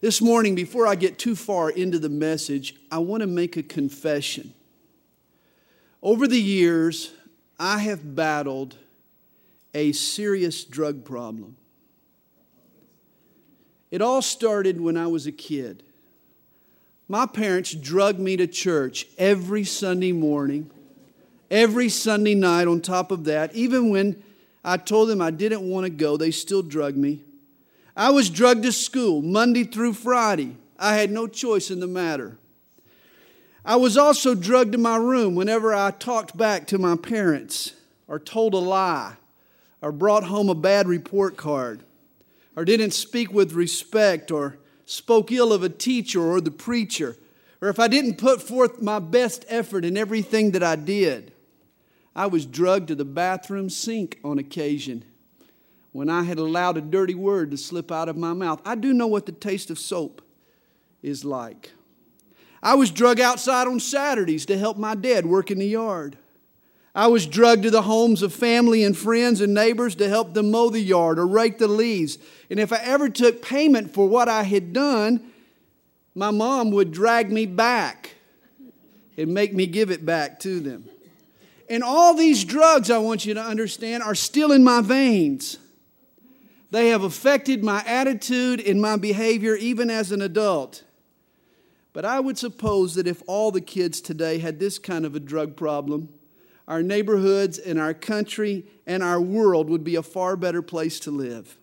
This morning, before I get too far into the message, I want to make a confession. Over the years, I have battled a serious drug problem. It all started when I was a kid. My parents drugged me to church every Sunday morning, every Sunday night on top of that. Even when I told them I didn't want to go, they still drugged me. I was drugged to school Monday through Friday. I had no choice in the matter. I was also drugged to my room whenever I talked back to my parents or told a lie or brought home a bad report card or didn't speak with respect or spoke ill of a teacher or the preacher or if I didn't put forth my best effort in everything that I did. I was drugged to the bathroom sink on occasion when I had allowed a dirty word to slip out of my mouth. I do know what the taste of soap is like. I was drugged outside on Saturdays to help my dad work in the yard. I was drugged to the homes of family and friends and neighbors to help them mow the yard or rake the leaves. And if I ever took payment for what I had done, my mom would drag me back and make me give it back to them. And all these drugs, I want you to understand, are still in my veins. They have affected my attitude and my behavior even as an adult. But I would suppose that if all the kids today had this kind of a drug problem, our neighborhoods and our country and our world would be a far better place to live.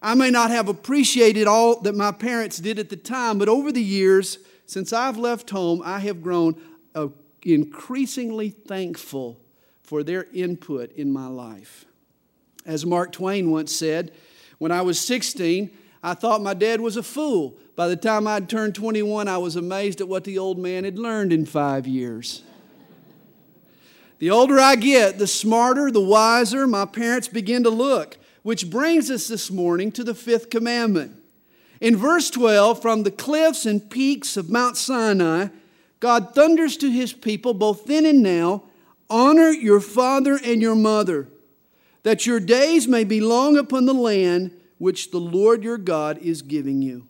I may not have appreciated all that my parents did at the time, but over the years, since I've left home, I have grown increasingly thankful for their input in my life. As Mark Twain once said, when I was 16, I thought my dad was a fool. By the time I'd turned 21, I was amazed at what the old man had learned in 5 years. The older I get, the smarter, the wiser my parents begin to look, which brings us this morning to the fifth commandment. In verse 12, from the cliffs and peaks of Mount Sinai, God thunders to his people, both then and now, honor your father and your mother, that your days may be long upon the land which the Lord your God is giving you.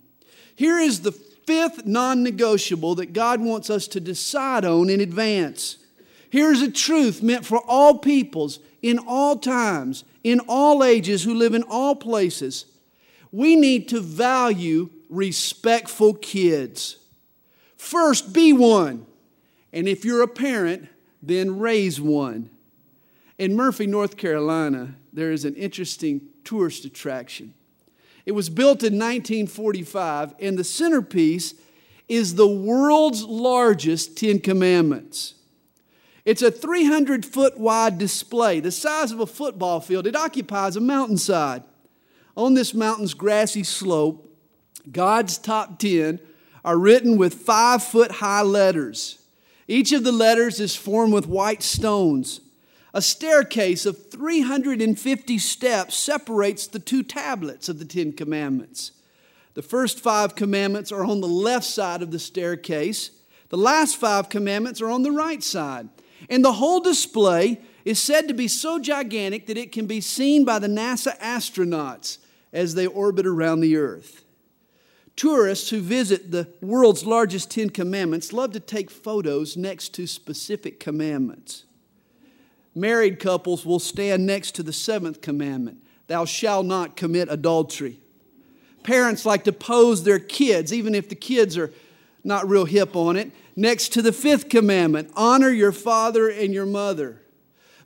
Here is the fifth non-negotiable that God wants us to decide on in advance. Here is a truth meant for all peoples, in all times, in all ages, who live in all places. We need to value respectful kids. First, be one. And if you're a parent, then raise one. In Murphy, North Carolina, there is an interesting tourist attraction. It was built in 1945, and the centerpiece is the world's largest Ten Commandments. It's a 300-foot wide display, the size of a football field. It occupies a mountainside. On this mountain's grassy slope, God's top 10 are written with 5-foot-high letters. Each of the letters is formed with white stones. A staircase of 350 steps separates the two tablets of the Ten Commandments. The first 5 commandments are on the left side of the staircase. The last 5 commandments are on the right side. And the whole display is said to be so gigantic that it can be seen by the NASA astronauts as they orbit around the earth. Tourists who visit the world's largest 10 commandments love to take photos next to specific commandments. Married couples will stand next to the 7th commandment, thou shalt not commit adultery. Parents like to pose their kids, even if the kids are not real hip on it, next to the 5th commandment, honor your father and your mother.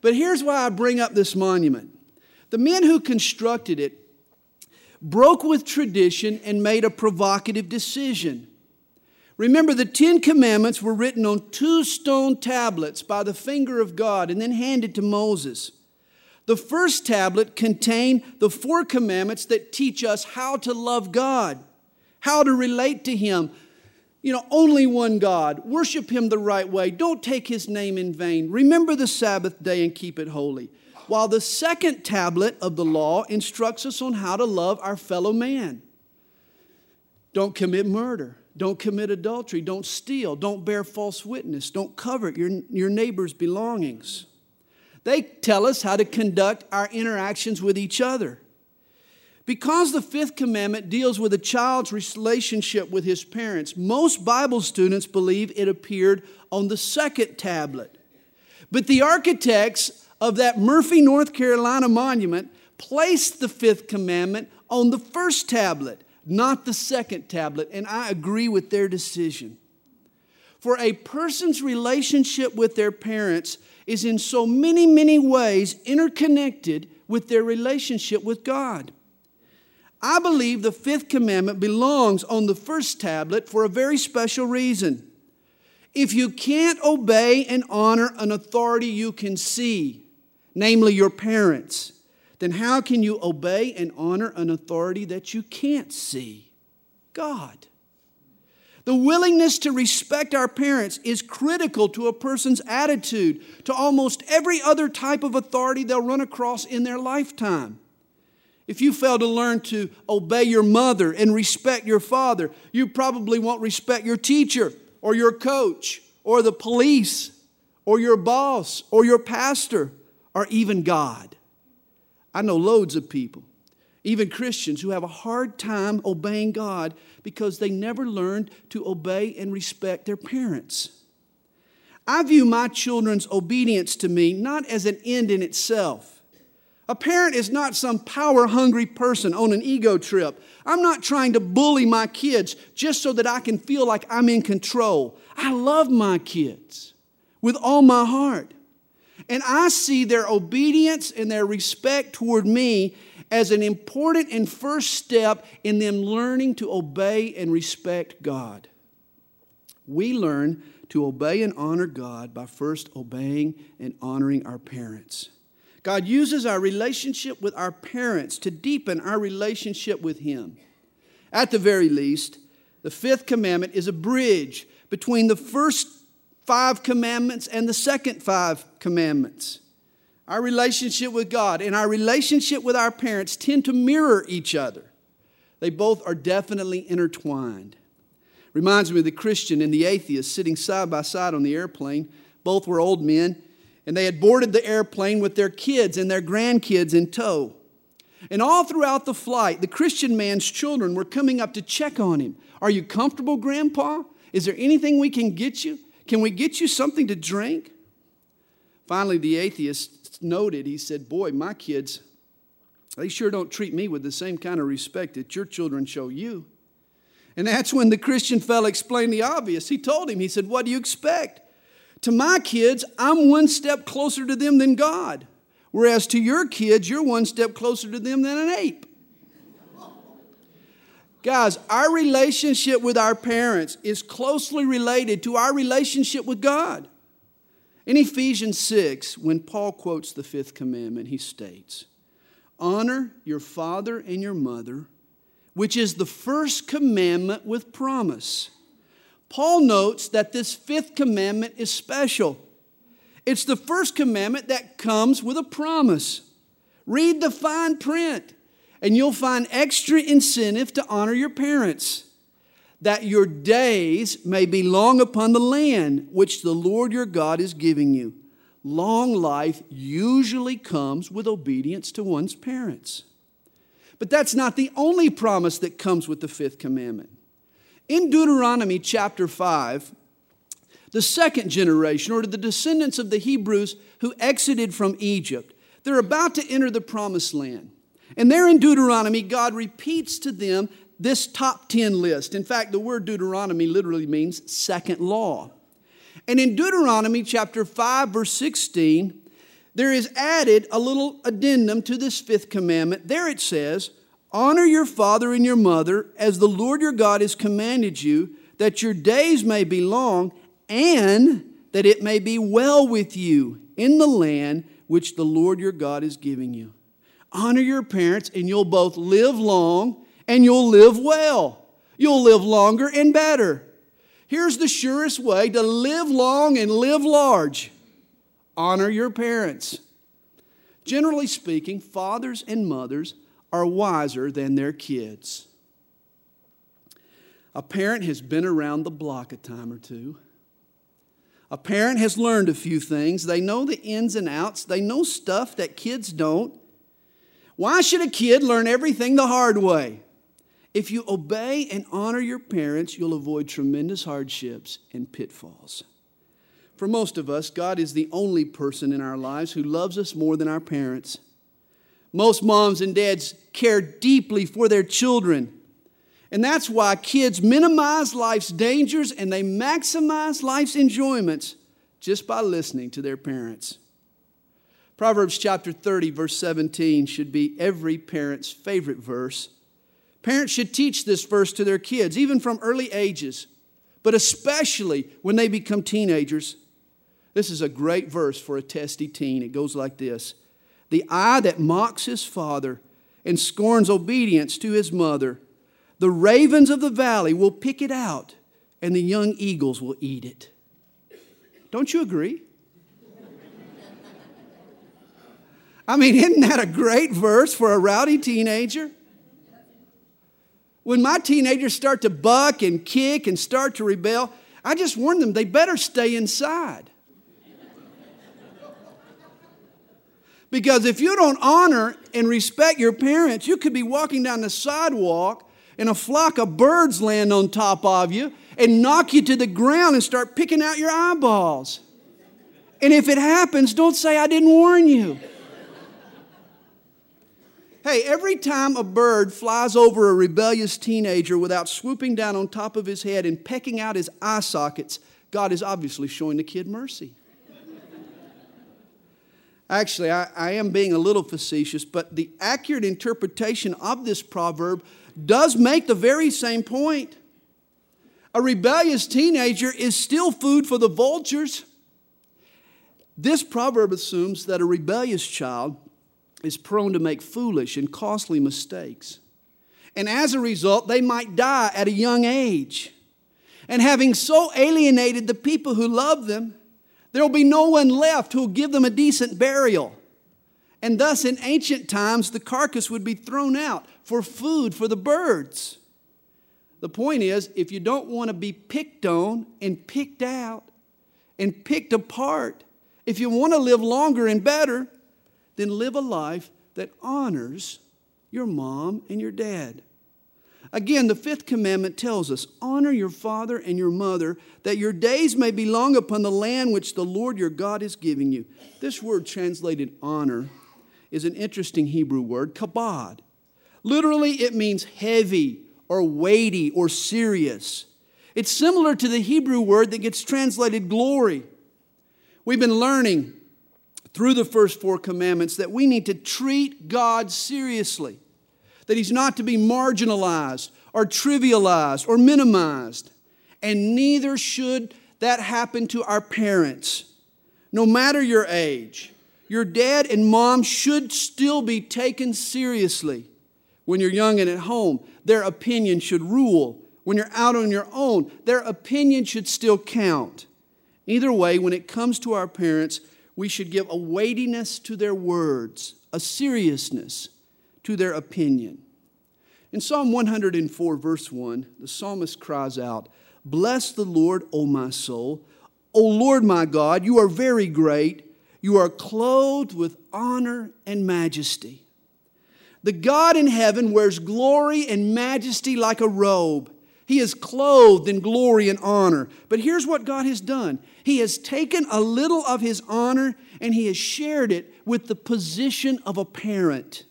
But here's why I bring up this monument. The men who constructed it broke with tradition and made a provocative decision. Remember, the 10 commandments were written on 2 stone tablets by the finger of God and then handed to Moses. The first tablet contained the 4 commandments that teach us how to love God, how to relate to Him. You know, only one God. Worship Him the right way. Don't take His name in vain. Remember the Sabbath day and keep it holy. While the second tablet of the law instructs us on how to love our fellow man. Don't commit murder. Don't commit adultery. Don't steal. Don't bear false witness. Don't covet your neighbor's belongings. They tell us how to conduct our interactions with each other. Because the fifth commandment deals with a child's relationship with his parents, most Bible students believe it appeared on the second tablet. But the architects of that Murphy, North Carolina monument placed the fifth commandment on the first tablet, not the second tablet, and I agree with their decision. For a person's relationship with their parents is in so many, many ways interconnected with their relationship with God. I believe the fifth commandment belongs on the first tablet for a very special reason. If you can't obey and honor an authority you can see, namely your parents, then how can you obey and honor an authority that you can't see? God. The willingness to respect our parents is critical to a person's attitude to almost every other type of authority they'll run across in their lifetime. If you fail to learn to obey your mother and respect your father, you probably won't respect your teacher or your coach or the police or your boss or your pastor or even God. I know loads of people, even Christians, who have a hard time obeying God because they never learned to obey and respect their parents. I view my children's obedience to me not as an end in itself. A parent is not some power-hungry person on an ego trip. I'm not trying to bully my kids just so that I can feel like I'm in control. I love my kids with all my heart. And I see their obedience and their respect toward me as an important and first step in them learning to obey and respect God. We learn to obey and honor God by first obeying and honoring our parents. God uses our relationship with our parents to deepen our relationship with Him. At the very least, the fifth commandment is a bridge between the first five commandments and the second five commandments. Our relationship with God and our relationship with our parents tend to mirror each other. They both are definitely intertwined. Reminds me of the Christian and the atheist sitting side by side on the airplane. Both were old men, and they had boarded the airplane with their kids and their grandkids in tow. And all throughout the flight, the Christian man's children were coming up to check on him. Are you comfortable, Grandpa? Is there anything we can get you? Can we get you something to drink? Finally, the atheist noted, he said, boy, my kids, they sure don't treat me with the same kind of respect that your children show you. And that's when the Christian fellow explained the obvious. He told him, he said, what do you expect? To my kids, I'm one step closer to them than God. Whereas to your kids, you're one step closer to them than an ape. Guys, our relationship with our parents is closely related to our relationship with God. In Ephesians 6, when Paul quotes the fifth commandment, he states, honor your father and your mother, which is the first commandment with promise. Paul notes that this fifth commandment is special. It's the first commandment that comes with a promise. Read the fine print, and you'll find extra incentive to honor your parents, that your days may be long upon the land which the Lord your God is giving you. Long life usually comes with obedience to one's parents. But that's not the only promise that comes with the fifth commandment. In Deuteronomy chapter 5, the second generation, or to the descendants of the Hebrews who exited from Egypt, they're about to enter the promised land. And there in Deuteronomy, God repeats to them this top 10 list. In fact, the word Deuteronomy literally means second law. And in Deuteronomy chapter 5, verse 16, there is added a little addendum to this fifth commandment. There it says, honor your father and your mother as the Lord your God has commanded you, that your days may be long and that it may be well with you in the land which the Lord your God is giving you. Honor your parents and you'll both live long and you'll live well. You'll live longer and better. Here's the surest way to live long and live large. Honor your parents. Generally speaking, fathers and mothers are wiser than their kids. A parent has been around the block a time or two. A parent has learned a few things. They know the ins and outs. They know stuff that kids don't. Why should a kid learn everything the hard way? If you obey and honor your parents, you'll avoid tremendous hardships and pitfalls. For most of us, God is the only person in our lives who loves us more than our parents. Most moms and dads care deeply for their children. And that's why kids minimize life's dangers and they maximize life's enjoyments just by listening to their parents. Proverbs chapter 30, verse 17 should be every parent's favorite verse. Parents should teach this verse to their kids, even from early ages, but especially when they become teenagers. This is a great verse for a testy teen. It goes like this. The eye that mocks his father and scorns obedience to his mother, the ravens of the valley will pick it out, and the young eagles will eat it. Don't you agree? I mean, isn't that a great verse for a rowdy teenager? When my teenagers start to buck and kick and start to rebel, I just warn them they better stay inside. Because if you don't honor and respect your parents, you could be walking down the sidewalk and a flock of birds land on top of you and knock you to the ground and start picking out your eyeballs. And if it happens, don't say, I didn't warn you. Hey, every time a bird flies over a rebellious teenager without swooping down on top of his head and pecking out his eye sockets, God is obviously showing the kid mercy. Actually, I am being a little facetious, but the accurate interpretation of this proverb does make the very same point. A rebellious teenager is still food for the vultures. This proverb assumes that a rebellious child is prone to make foolish and costly mistakes. And as a result, they might die at a young age. And having so alienated the people who love them, there will be no one left who will give them a decent burial. And thus, in ancient times, the carcass would be thrown out for food for the birds. The point is, if you don't want to be picked on and picked out and picked apart, if you want to live longer and better, then live a life that honors your mom and your dad. Again, the fifth commandment tells us, honor your father and your mother, that your days may be long upon the land which the Lord your God is giving you. This word translated honor is an interesting Hebrew word, kabod. Literally, it means heavy or weighty or serious. It's similar to the Hebrew word that gets translated glory. We've been learning through the first four commandments that we need to treat God seriously, that He's not to be marginalized or trivialized or minimized. And neither should that happen to our parents. No matter your age, your dad and mom should still be taken seriously. When you're young and at home, their opinion should rule. When you're out on your own, their opinion should still count. Either way, when it comes to our parents, we should give a weightiness to their words, a seriousness to their opinion. In Psalm 104, verse 1, the psalmist cries out, Bless the Lord, O my soul. O Lord my God, you are very great. You are clothed with honor and majesty. The God in heaven wears glory and majesty like a robe. He is clothed in glory and honor. But here's what God has done. He has taken a little of His honor and He has shared it with the position of a parent.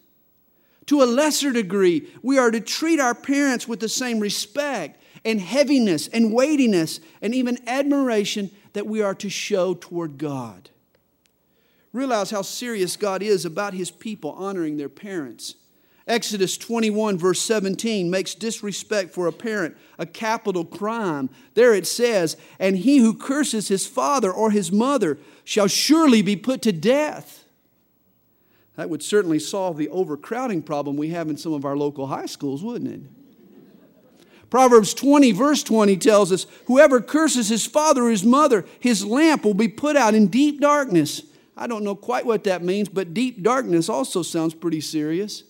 To a lesser degree, we are to treat our parents with the same respect and heaviness and weightiness and even admiration that we are to show toward God. Realize how serious God is about His people honoring their parents. Exodus 21, verse 17, makes disrespect for a parent a capital crime. There it says, And he who curses his father or his mother shall surely be put to death. That would certainly solve the overcrowding problem we have in some of our local high schools, wouldn't it? Proverbs 20, verse 20 tells us, Whoever curses his father or his mother, his lamp will be put out in deep darkness. I don't know quite what that means, but deep darkness also sounds pretty serious.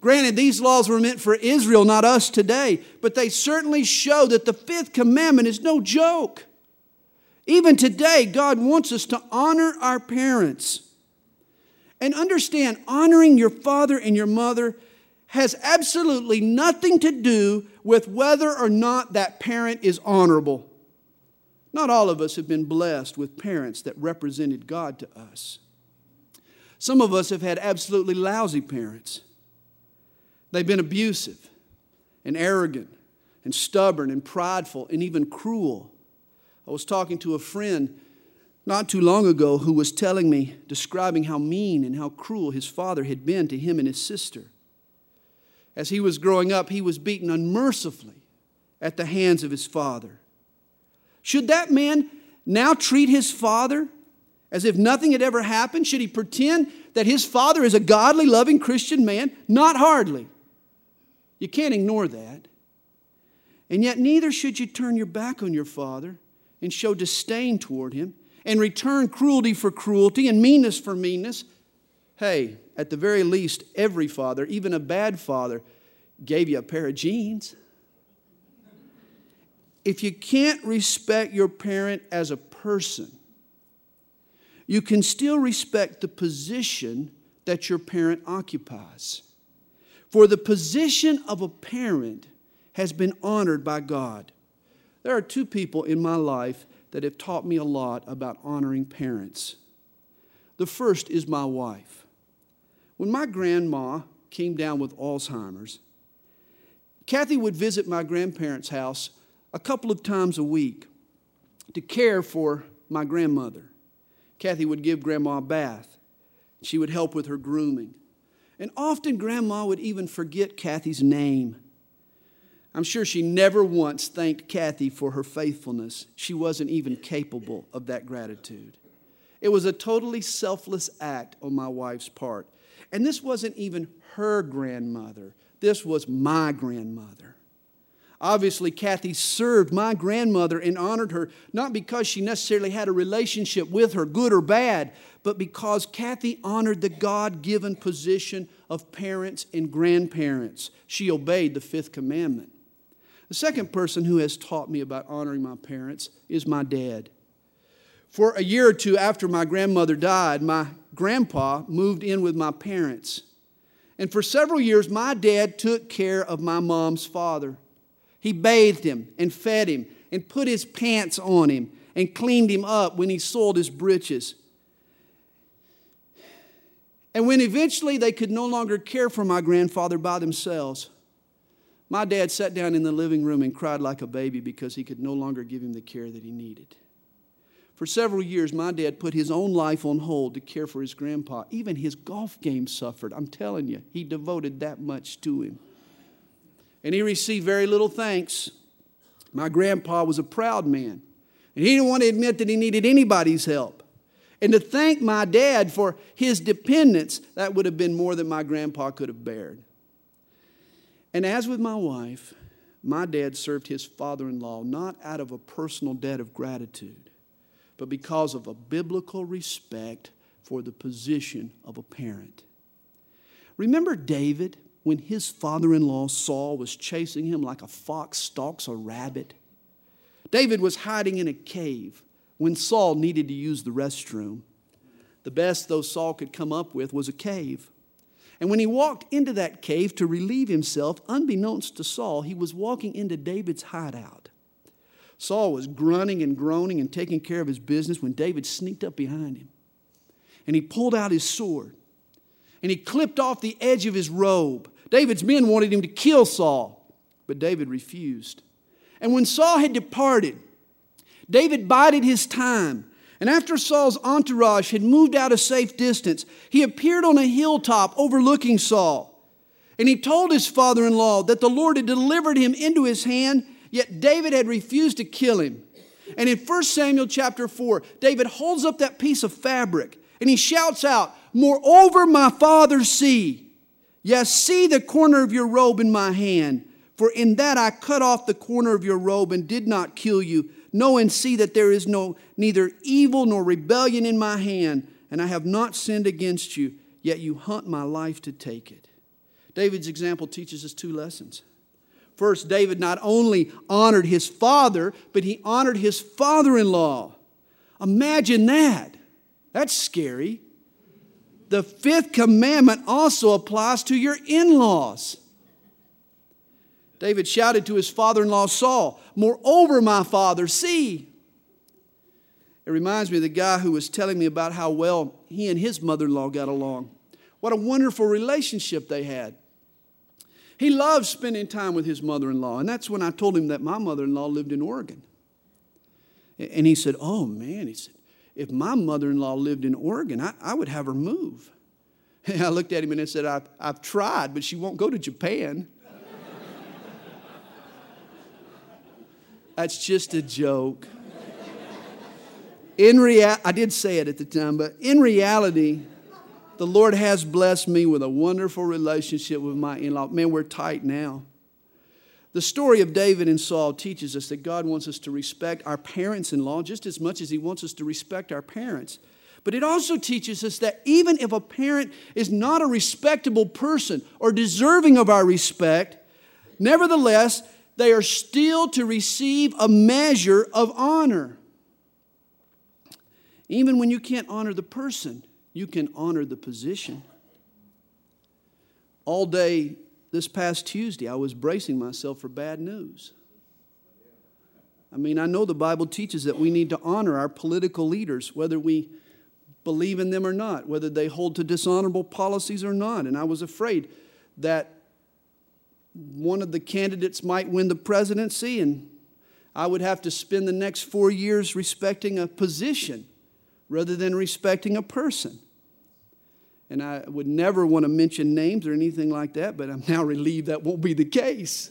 Granted, these laws were meant for Israel, not us today, but they certainly show that the fifth commandment is no joke. Even today, God wants us to honor our parents. And understand, honoring your father and your mother has absolutely nothing to do with whether or not that parent is honorable. Not all of us have been blessed with parents that represented God to us. Some of us have had absolutely lousy parents. They've been abusive and arrogant and stubborn and prideful and even cruel. I was talking to a friend not too long ago who was telling me, describing how mean and how cruel his father had been to him and his sister. As he was growing up, he was beaten unmercifully at the hands of his father. Should that man now treat his father as if nothing had ever happened? Should he pretend that his father is a godly, loving Christian man? Not hardly. You can't ignore that. And yet neither should you turn your back on your father and show disdain toward him and return cruelty for cruelty and meanness for meanness. Hey, at the very least, every father, even a bad father, gave you a pair of jeans. If you can't respect your parent as a person, you can still respect the position that your parent occupies. For the position of a parent has been honored by God. There are two people in my life that have taught me a lot about honoring parents. The first is my wife. When my grandma came down with Alzheimer's, Kathy would visit my grandparents' house a couple of times a week to care for my grandmother. Kathy would give Grandma a bath. She would help with her grooming. And often Grandma would even forget Kathy's name. I'm sure she never once thanked Kathy for her faithfulness. She wasn't even capable of that gratitude. It was a totally selfless act on my wife's part. And this wasn't even her grandmother. This was my grandmother. Obviously, Kathy served my grandmother and honored her, not because she necessarily had a relationship with her, good or bad, but because Kathy honored the God-given position of parents and grandparents. She obeyed the fifth commandment. The second person who has taught me about honoring my parents is my dad. For a year or two after my grandmother died, my grandpa moved in with my parents. And for several years, my dad took care of my mom's father. He bathed him and fed him and put his pants on him and cleaned him up when he soiled his britches. And when eventually they could no longer care for my grandfather by themselves, my dad sat down in the living room and cried like a baby because he could no longer give him the care that he needed. For several years, my dad put his own life on hold to care for his grandpa. Even his golf game suffered. I'm telling you, he devoted that much to him. And he received very little thanks. My grandpa was a proud man, and he didn't want to admit that he needed anybody's help. And to thank my dad for his dependence, that would have been more than my grandpa could have bared. And as with my wife, my dad served his father-in-law not out of a personal debt of gratitude, but because of a biblical respect for the position of a parent. Remember David? When his father-in-law Saul was chasing him like a fox stalks a rabbit, David was hiding in a cave when Saul needed to use the restroom. The best though Saul could come up with was a cave. And when he walked into that cave to relieve himself, unbeknownst to Saul, he was walking into David's hideout. Saul was grunting and groaning and taking care of his business when David sneaked up behind him. And he pulled out his sword. And he clipped off the edge of his robe. David's men wanted him to kill Saul, but David refused. And when Saul had departed, David bided his time. And after Saul's entourage had moved out a safe distance, he appeared on a hilltop overlooking Saul. And he told his father-in-law that the Lord had delivered him into his hand, yet David had refused to kill him. And in 1 Samuel chapter 4, David holds up that piece of fabric and he shouts out, "Moreover, my father, see. Yes, see the corner of your robe in my hand. For in that I cut off the corner of your robe and did not kill you. Know and see that there is neither evil nor rebellion in my hand. And I have not sinned against you, yet you hunt my life to take it." David's example teaches us two lessons. First, David not only honored his father, but he honored his father-in-law. Imagine that. That's scary. The fifth commandment also applies to your in-laws. David shouted to his father-in-law Saul, "Moreover, my father, see." It reminds me of the guy who was telling me about how well he and his mother-in-law got along. What a wonderful relationship they had. He loved spending time with his mother-in-law, and that's when I told him that my mother-in-law lived in Oregon. And he said, "Oh, man," he said, "if my mother-in-law lived in Oregon, I would have her move." And I looked at him and I said, I've tried, but she won't go to Japan. That's just a joke. I did say it at the time, but in reality, the Lord has blessed me with a wonderful relationship with my in-law. Man, we're tight now. The story of David and Saul teaches us that God wants us to respect our parents-in-law just as much as He wants us to respect our parents. But it also teaches us that even if a parent is not a respectable person or deserving of our respect, nevertheless, they are still to receive a measure of honor. Even when you can't honor the person, you can honor the position. All day this past Tuesday, I was bracing myself for bad news. I mean, I know the Bible teaches that we need to honor our political leaders, whether we believe in them or not, whether they hold to dishonorable policies or not. And I was afraid that one of the candidates might win the presidency, and I would have to spend the next 4 years respecting a position rather than respecting a person. And I would never want to mention names or anything like that, but I'm now relieved that won't be the case.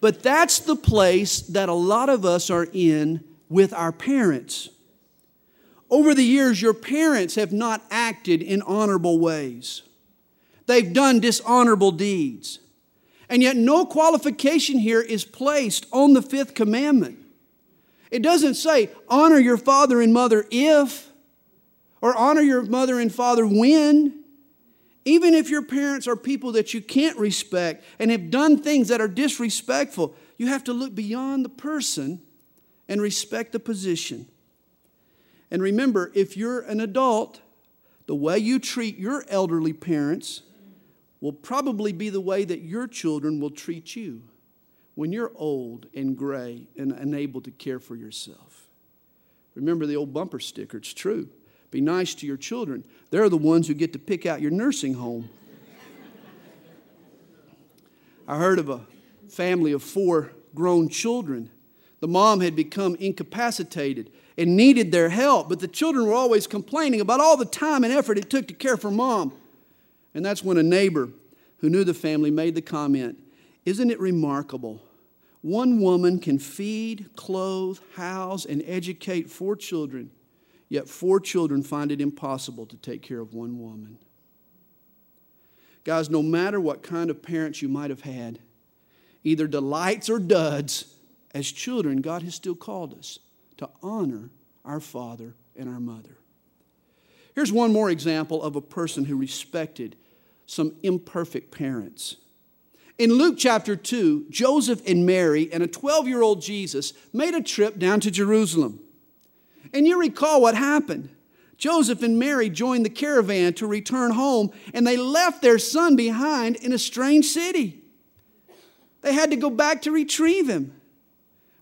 But that's the place that a lot of us are in with our parents. Over the years, your parents have not acted in honorable ways. They've done dishonorable deeds. And yet no qualification here is placed on the fifth commandment. It doesn't say, honor your father and mother if, or honor your mother and father when. Even if your parents are people that you can't respect and have done things that are disrespectful, you have to look beyond the person and respect the position. And remember, if you're an adult, the way you treat your elderly parents will probably be the way that your children will treat you when you're old and gray and unable to care for yourself. Remember the old bumper sticker, it's true. Be nice to your children. They're the ones who get to pick out your nursing home. I heard of a family of 4 grown children. The mom had become incapacitated and needed their help, but the children were always complaining about all the time and effort it took to care for mom. And that's when a neighbor who knew the family made the comment, "Isn't it remarkable? One woman can feed, clothe, house, and educate 4 children, yet 4 children find it impossible to take care of one woman." Guys, no matter what kind of parents you might have had, either delights or duds, as children, God has still called us to honor our father and our mother. Here's one more example of a person who respected some imperfect parents. In Luke chapter 2, Joseph and Mary and a 12-year-old Jesus made a trip down to Jerusalem. And you recall what happened. Joseph and Mary joined the caravan to return home, and they left their son behind in a strange city. They had to go back to retrieve him.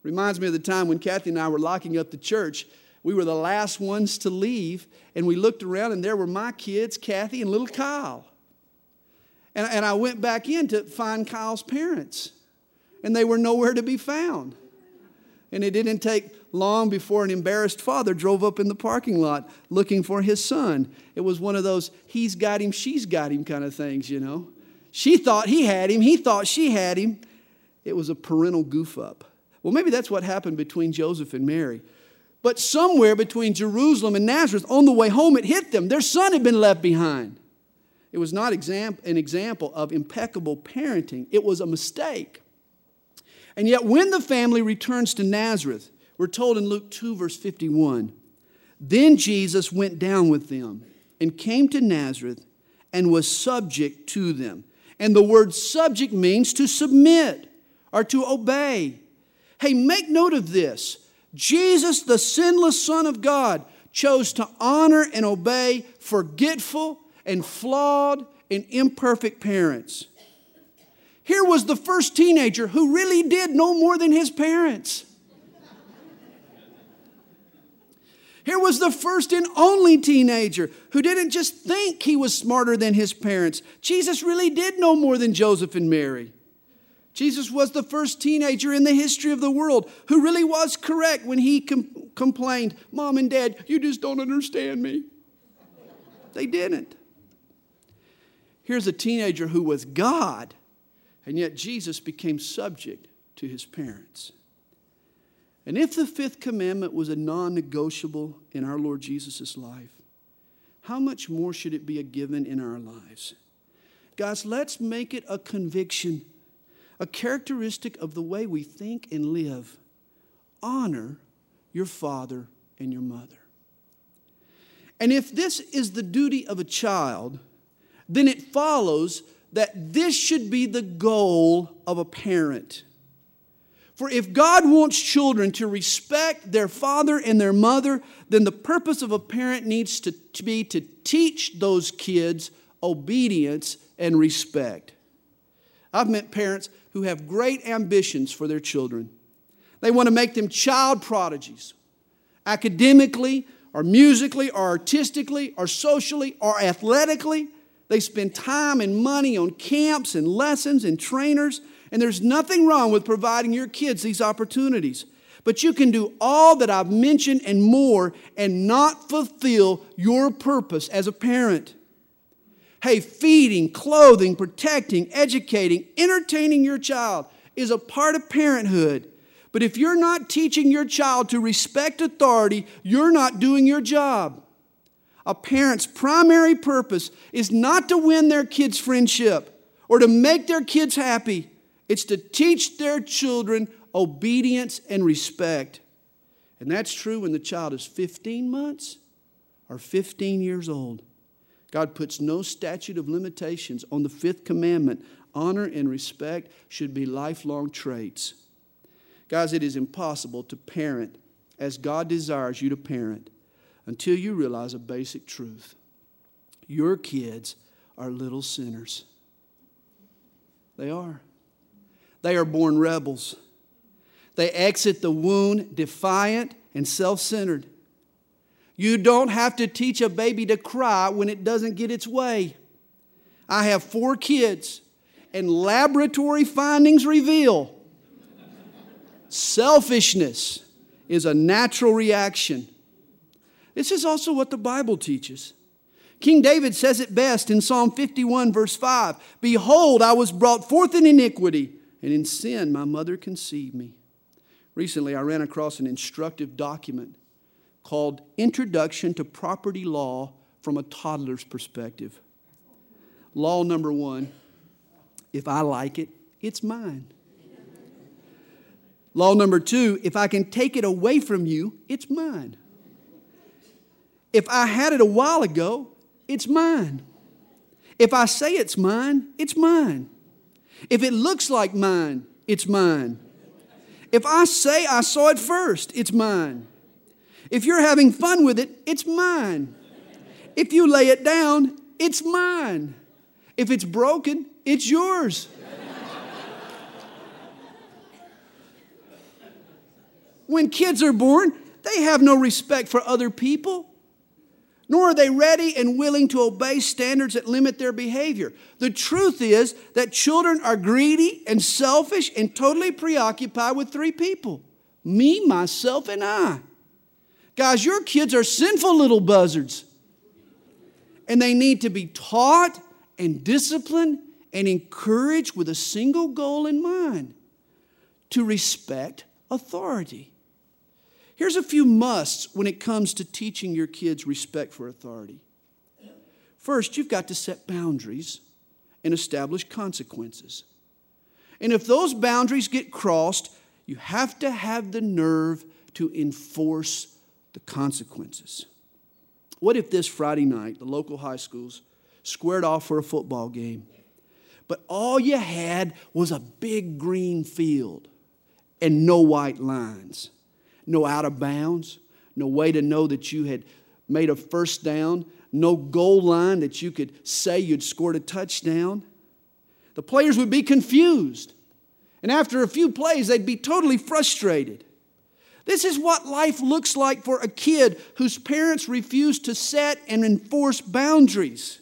Reminds me of the time when Kathy and I were locking up the church. We were the last ones to leave, and we looked around, and there were my kids, Kathy and little Kyle. And I went back in to find Kyle's parents, and they were nowhere to be found. And it didn't take long before an embarrassed father drove up in the parking lot looking for his son. It was one of those he's got him, she's got him kind of things, you know. She thought he had him, he thought she had him. It was a parental goof-up. Well, maybe that's what happened between Joseph and Mary. But somewhere between Jerusalem and Nazareth, on the way home, it hit them. Their son had been left behind. It was not an example of impeccable parenting. It was a mistake. And yet when the family returns to Nazareth, we're told in Luke 2, verse 51, "Then Jesus went down with them and came to Nazareth and was subject to them." And the word subject means to submit are to obey. Hey, make note of this. Jesus, the sinless Son of God, chose to honor and obey forgetful and flawed and imperfect parents. Here was the first teenager who really did no more than his parents. Here was the first and only teenager who didn't just think he was smarter than his parents. Jesus really did know more than Joseph and Mary. Jesus was the first teenager in the history of the world who really was correct when he complained, "Mom and Dad, you just don't understand me." They didn't. Here's a teenager who was God, and yet Jesus became subject to his parents. And if the fifth commandment was a non-negotiable in our Lord Jesus' life, how much more should it be a given in our lives? Guys, let's make it a conviction, a characteristic of the way we think and live. Honor your father and your mother. And if this is the duty of a child, then it follows that this should be the goal of a parent. For if God wants children to respect their father and their mother, then the purpose of a parent needs to be to teach those kids obedience and respect. I've met parents who have great ambitions for their children. They want to make them child prodigies, academically or musically or artistically or socially or athletically. They spend time and money on camps and lessons and trainers. And there's nothing wrong with providing your kids these opportunities. But you can do all that I've mentioned and more and not fulfill your purpose as a parent. Hey, feeding, clothing, protecting, educating, entertaining your child is a part of parenthood. But if you're not teaching your child to respect authority, you're not doing your job. A parent's primary purpose is not to win their kids' friendship or to make their kids happy. It's to teach their children obedience and respect. And that's true when the child is 15 months or 15 years old. God puts no statute of limitations on the fifth commandment. Honor and respect should be lifelong traits. Guys, it is impossible to parent as God desires you to parent until you realize a basic truth. Your kids are little sinners. They are. They are born rebels. They exit the womb defiant and self-centered. You don't have to teach a baby to cry when it doesn't get its way. I have 4 kids, and laboratory findings reveal selfishness is a natural reaction. This is also what the Bible teaches. King David says it best in Psalm 51, verse 5. "Behold, I was brought forth in iniquity, and in sin my mother conceived me." Recently, I ran across an instructive document called Introduction to Property Law from a Toddler's Perspective. Law number 1, if I like it, it's mine. Law number 2, if I can take it away from you, it's mine. If I had it a while ago, it's mine. If I say it's mine, it's mine. If it looks like mine, it's mine. If I say I saw it first, it's mine. If you're having fun with it, it's mine. If you lay it down, it's mine. If it's broken, it's yours. When kids are born, they have no respect for other people, nor are they ready and willing to obey standards that limit their behavior. The truth is that children are greedy and selfish and totally preoccupied with 3 people: me, myself, and I. Guys, your kids are sinful little buzzards, and they need to be taught and disciplined and encouraged with a single goal in mind: to respect authority. Here's a few musts when it comes to teaching your kids respect for authority. First, you've got to set boundaries and establish consequences. And if those boundaries get crossed, you have to have the nerve to enforce the consequences. What if this Friday night, the local high schools squared off for a football game, But all you had was a big green field and no white lines, no out of bounds, no way to know that you had made a first down, no goal line that you could say you'd scored a touchdown. The players would be confused. And after a few plays, they'd be totally frustrated. This is what life looks like for a kid whose parents refuse to set and enforce boundaries.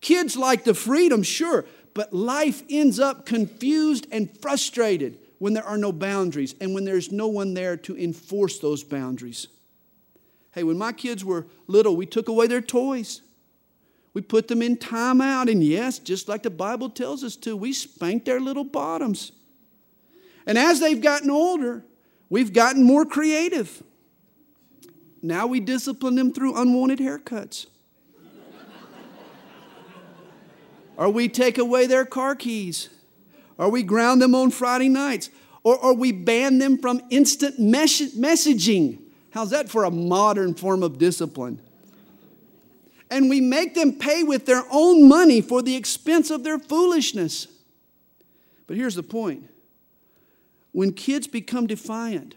Kids like the freedom, sure, but life ends up confused and frustrated when there are no boundaries and when there's no one there to enforce those boundaries. Hey, when my kids were little, we took away their toys. We put them in timeout, and yes, just like the Bible tells us to, we spanked their little bottoms. And as they've gotten older, we've gotten more creative. Now we discipline them through unwanted haircuts. Or we take away their car keys. Or we ground them on Friday nights. Or we ban them from instant messaging. How's that for a modern form of discipline? And we make them pay with their own money for the expense of their foolishness. But here's the point. When kids become defiant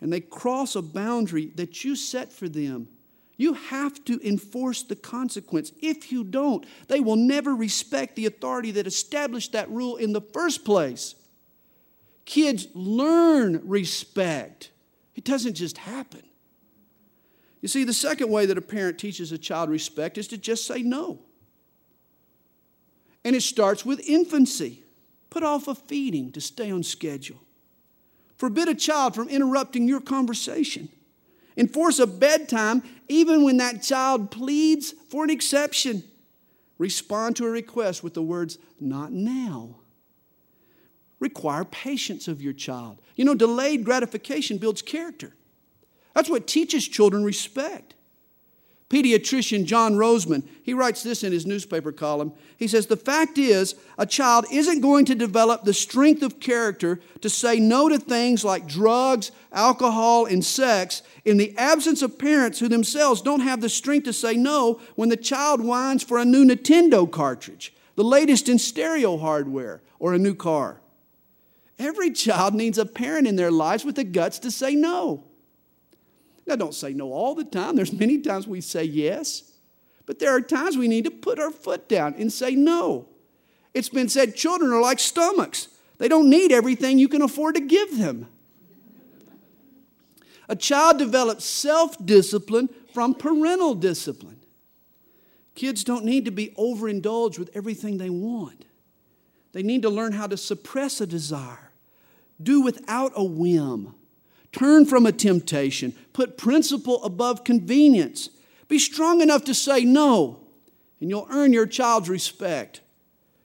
and they cross a boundary that you set for them, you have to enforce the consequence. If you don't, they will never respect the authority that established that rule in the first place. Kids learn respect. It doesn't just happen. You see, the second way that a parent teaches a child respect is to just say no. And it starts with infancy. Put off a feeding to stay on schedule. Forbid a child from interrupting your conversation. Enforce a bedtime even when that child pleads for an exception. Respond to a request with the words, "Not now." Require patience of your child. You know, delayed gratification builds character. That's what teaches children respect. Pediatrician John Roseman, he writes this in his newspaper column. He says, the fact is, a child isn't going to develop the strength of character to say no to things like drugs, alcohol, and sex in the absence of parents who themselves don't have the strength to say no when the child whines for a new Nintendo cartridge, the latest in stereo hardware, or a new car. Every child needs a parent in their lives with the guts to say no. Now, don't say no all the time. There's many times we say yes. But there are times we need to put our foot down and say no. It's been said children are like stomachs. They don't need everything you can afford to give them. A child develops self-discipline from parental discipline. Kids don't need to be overindulged with everything they want. They need to learn how to suppress a desire, do without a whim, turn from a temptation. Put principle above convenience. Be strong enough to say no, and you'll earn your child's respect.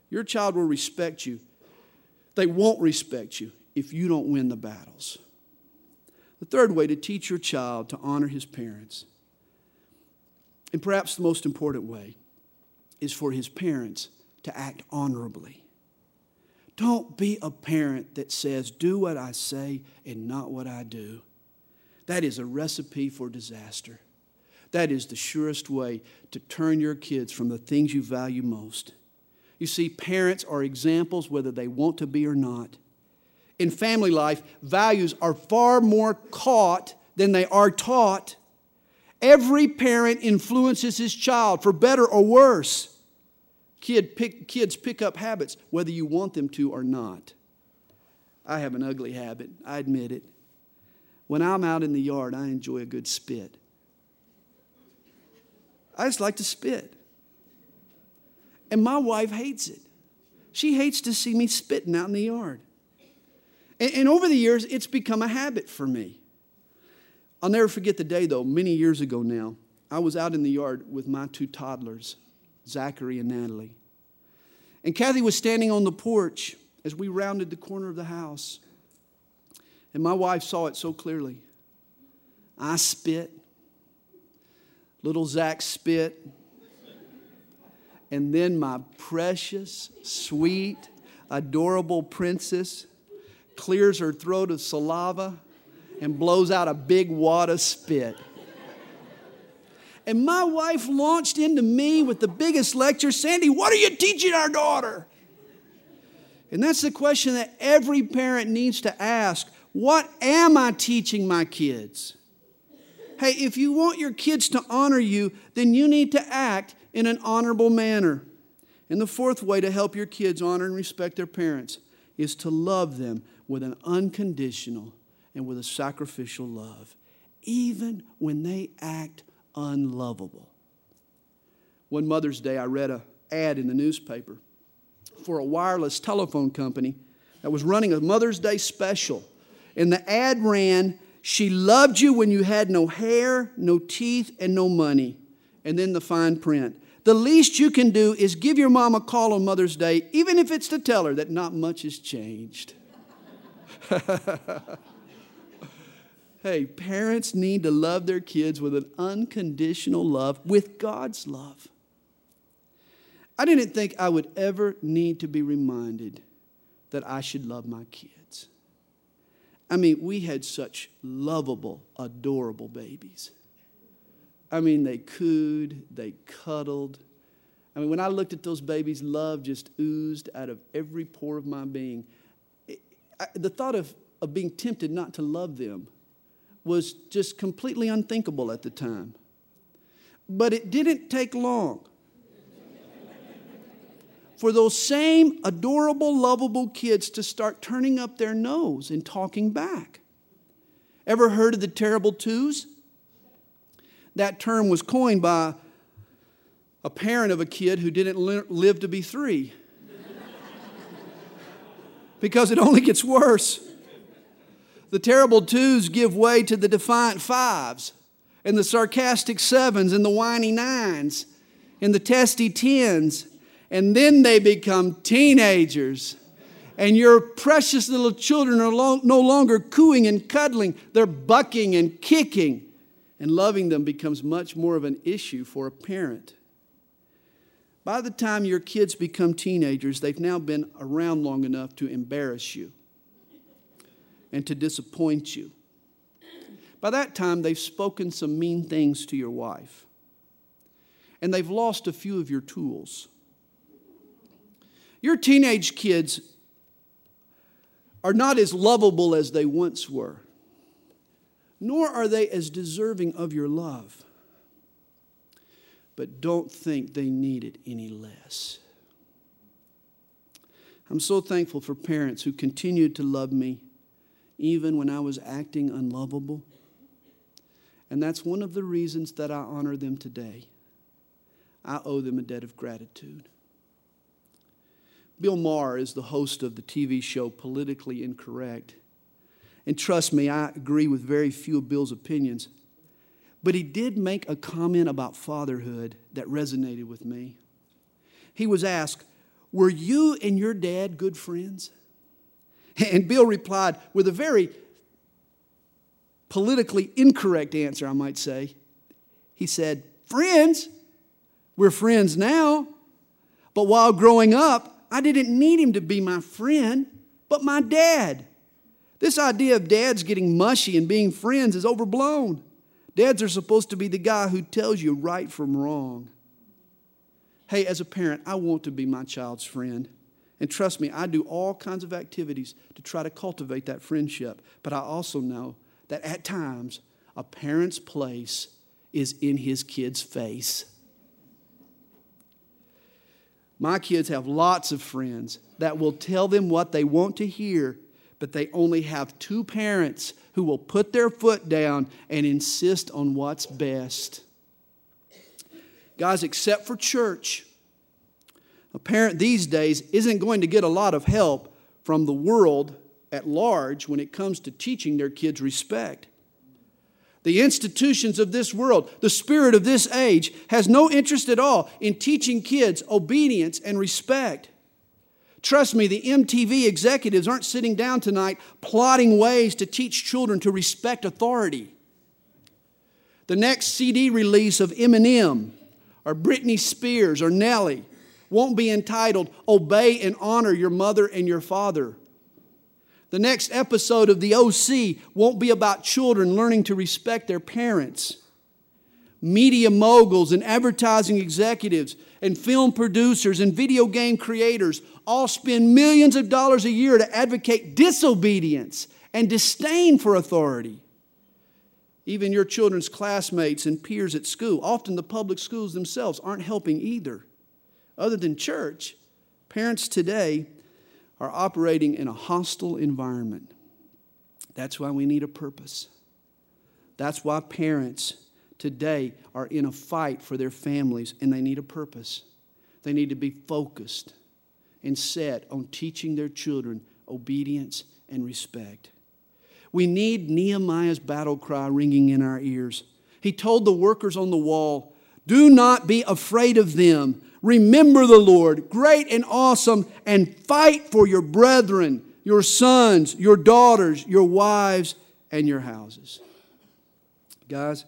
Your child will respect you. They won't respect you if you don't win the battles. The third way to teach your child to honor his parents, and perhaps the most important way, is for his parents to act honorably. Don't be a parent that says, do what I say and not what I do. That is a recipe for disaster. That is the surest way to turn your kids from the things you value most. You see, parents are examples whether they want to be or not. In family life, values are far more caught than they are taught. Every parent influences his child, for better or worse. Kids pick up habits whether you want them to or not. I have an ugly habit. I admit it. When I'm out in the yard, I enjoy a good spit. I just like to spit. And my wife hates it. She hates to see me spitting out in the yard. And over the years, it's become a habit for me. I'll never forget the day, though, many years ago now. I was out in the yard with my two toddlers, Zachary and Natalie. And Kathy was standing on the porch as we rounded the corner of the house. And my wife saw it so clearly. I spit. Little Zach spit. And then my precious, sweet, adorable princess clears her throat of saliva and blows out a big wad of spit. And my wife launched into me with the biggest lecture. Sandy, what are you teaching our daughter? And that's the question that every parent needs to ask. What am I teaching my kids? Hey, if you want your kids to honor you, then you need to act in an honorable manner. And the fourth way to help your kids honor and respect their parents is to love them with an unconditional and with a sacrificial love, even when they act unlovable. One Mother's Day, I read an ad in the newspaper for a wireless telephone company that was running a Mother's Day special. And the ad ran, "She loved you when you had no hair, no teeth, and no money." And then the fine print. The least you can do is give your mom a call on Mother's Day, even if it's to tell her that not much has changed. Hey, parents need to love their kids with an unconditional love, with God's love. I didn't think I would ever need to be reminded that I should love my kids. I mean, we had such lovable, adorable babies. I mean, they cooed, they cuddled. I mean, when I looked at those babies, love just oozed out of every pore of my being. The thought of being tempted not to love them was just completely unthinkable at the time. But it didn't take long for those same adorable, lovable kids to start turning up their nose and talking back. Ever heard of the terrible twos? That term was coined by a parent of a kid who didn't live to be three. Because it only gets worse. The terrible twos give way to the defiant fives, and the sarcastic sevens, and the whiny nines, and the testy tens, and then they become teenagers. And your precious little children are no longer cooing and cuddling. They're bucking and kicking. And loving them becomes much more of an issue for a parent. By the time your kids become teenagers, they've now been around long enough to embarrass you and to disappoint you. By that time, they've spoken some mean things to your wife, and they've lost a few of your tools. Your teenage kids are not as lovable as they once were. Nor are they as deserving of your love. But don't think they need it any less. I'm so thankful for parents who continued to love me even when I was acting unlovable. And that's one of the reasons that I honor them today. I owe them a debt of gratitude. Bill Maher is the host of the TV show Politically Incorrect. And trust me, I agree with very few of Bill's opinions. But he did make a comment about fatherhood that resonated with me. He was asked, "Were you and your dad good friends?" And Bill replied with a very politically incorrect answer, I might say. He said, "Friends? We're friends now. But while growing up, I didn't need him to be my friend, but my dad. This idea of dads getting mushy and being friends is overblown. Dads are supposed to be the guy who tells you right from wrong." Hey, as a parent, I want to be my child's friend. And trust me, I do all kinds of activities to try to cultivate that friendship. But I also know that at times, a parent's place is in his kid's face. My kids have lots of friends that will tell them what they want to hear, but they only have two parents who will put their foot down and insist on what's best. Guys, except for church, a parent these days isn't going to get a lot of help from the world at large when it comes to teaching their kids respect. The institutions of this world, the spirit of this age, has no interest at all in teaching kids obedience and respect. Trust me, the MTV executives aren't sitting down tonight plotting ways to teach children to respect authority. The next CD release of Eminem or Britney Spears or Nelly won't be entitled, "Obey and Honor Your Mother and Your Father." The next episode of the OC won't be about children learning to respect their parents. Media moguls and advertising executives and film producers and video game creators all spend millions of dollars a year to advocate disobedience and disdain for authority. Even your children's classmates and peers at school, often the public schools themselves, aren't helping either. Other than church, parents today are operating in a hostile environment. That's why we need a purpose. That's why parents today are in a fight for their families, and they need a purpose. They need to be focused and set on teaching their children obedience and respect. We need Nehemiah's battle cry ringing in our ears. He told the workers on the wall, "Do not be afraid of them. Remember the Lord, great and awesome, and fight for your brethren, your sons, your daughters, your wives, and your houses." Guys,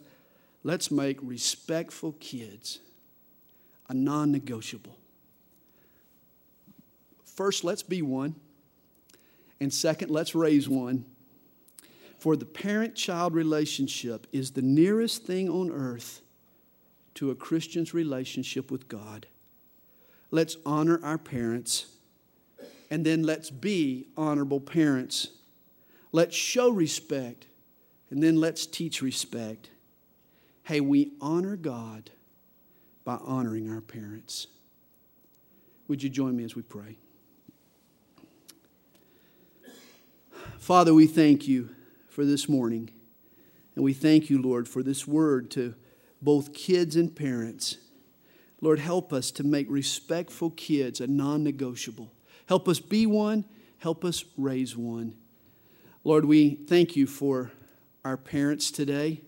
let's make respectful kids a non-negotiable. First, let's be one. And second, let's raise one. For the parent-child relationship is the nearest thing on earth to a Christian's relationship with God. Let's honor our parents, and then let's be honorable parents. Let's show respect, and then let's teach respect. Hey, we honor God by honoring our parents. Would you join me as we pray? Father, we thank you for this morning. And we thank you, Lord, for this word to both kids and parents. Lord, help us to make respectful kids a non-negotiable. Help us be one. Help us raise one. Lord, we thank you for our parents today.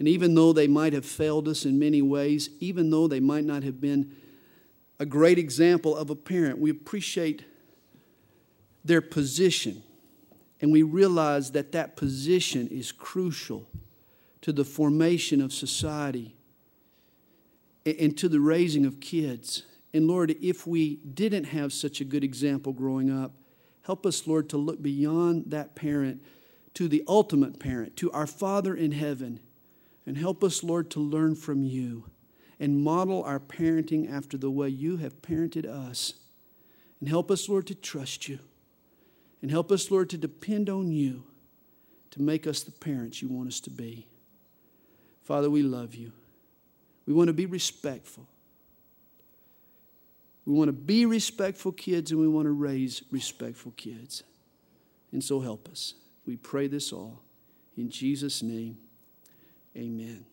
And even though they might have failed us in many ways, even though they might not have been a great example of a parent, we appreciate their position. And we realize that that position is crucial to the formation of society and to the raising of kids. And Lord, if we didn't have such a good example growing up, help us, Lord, to look beyond that parent to the ultimate parent, to our Father in heaven. And help us, Lord, to learn from you and model our parenting after the way you have parented us. And help us, Lord, to trust you. And help us, Lord, to depend on you to make us the parents you want us to be. Father, we love you. We want to be respectful. We want to be respectful kids, and we want to raise respectful kids. And so help us. We pray this all in Jesus' name. Amen.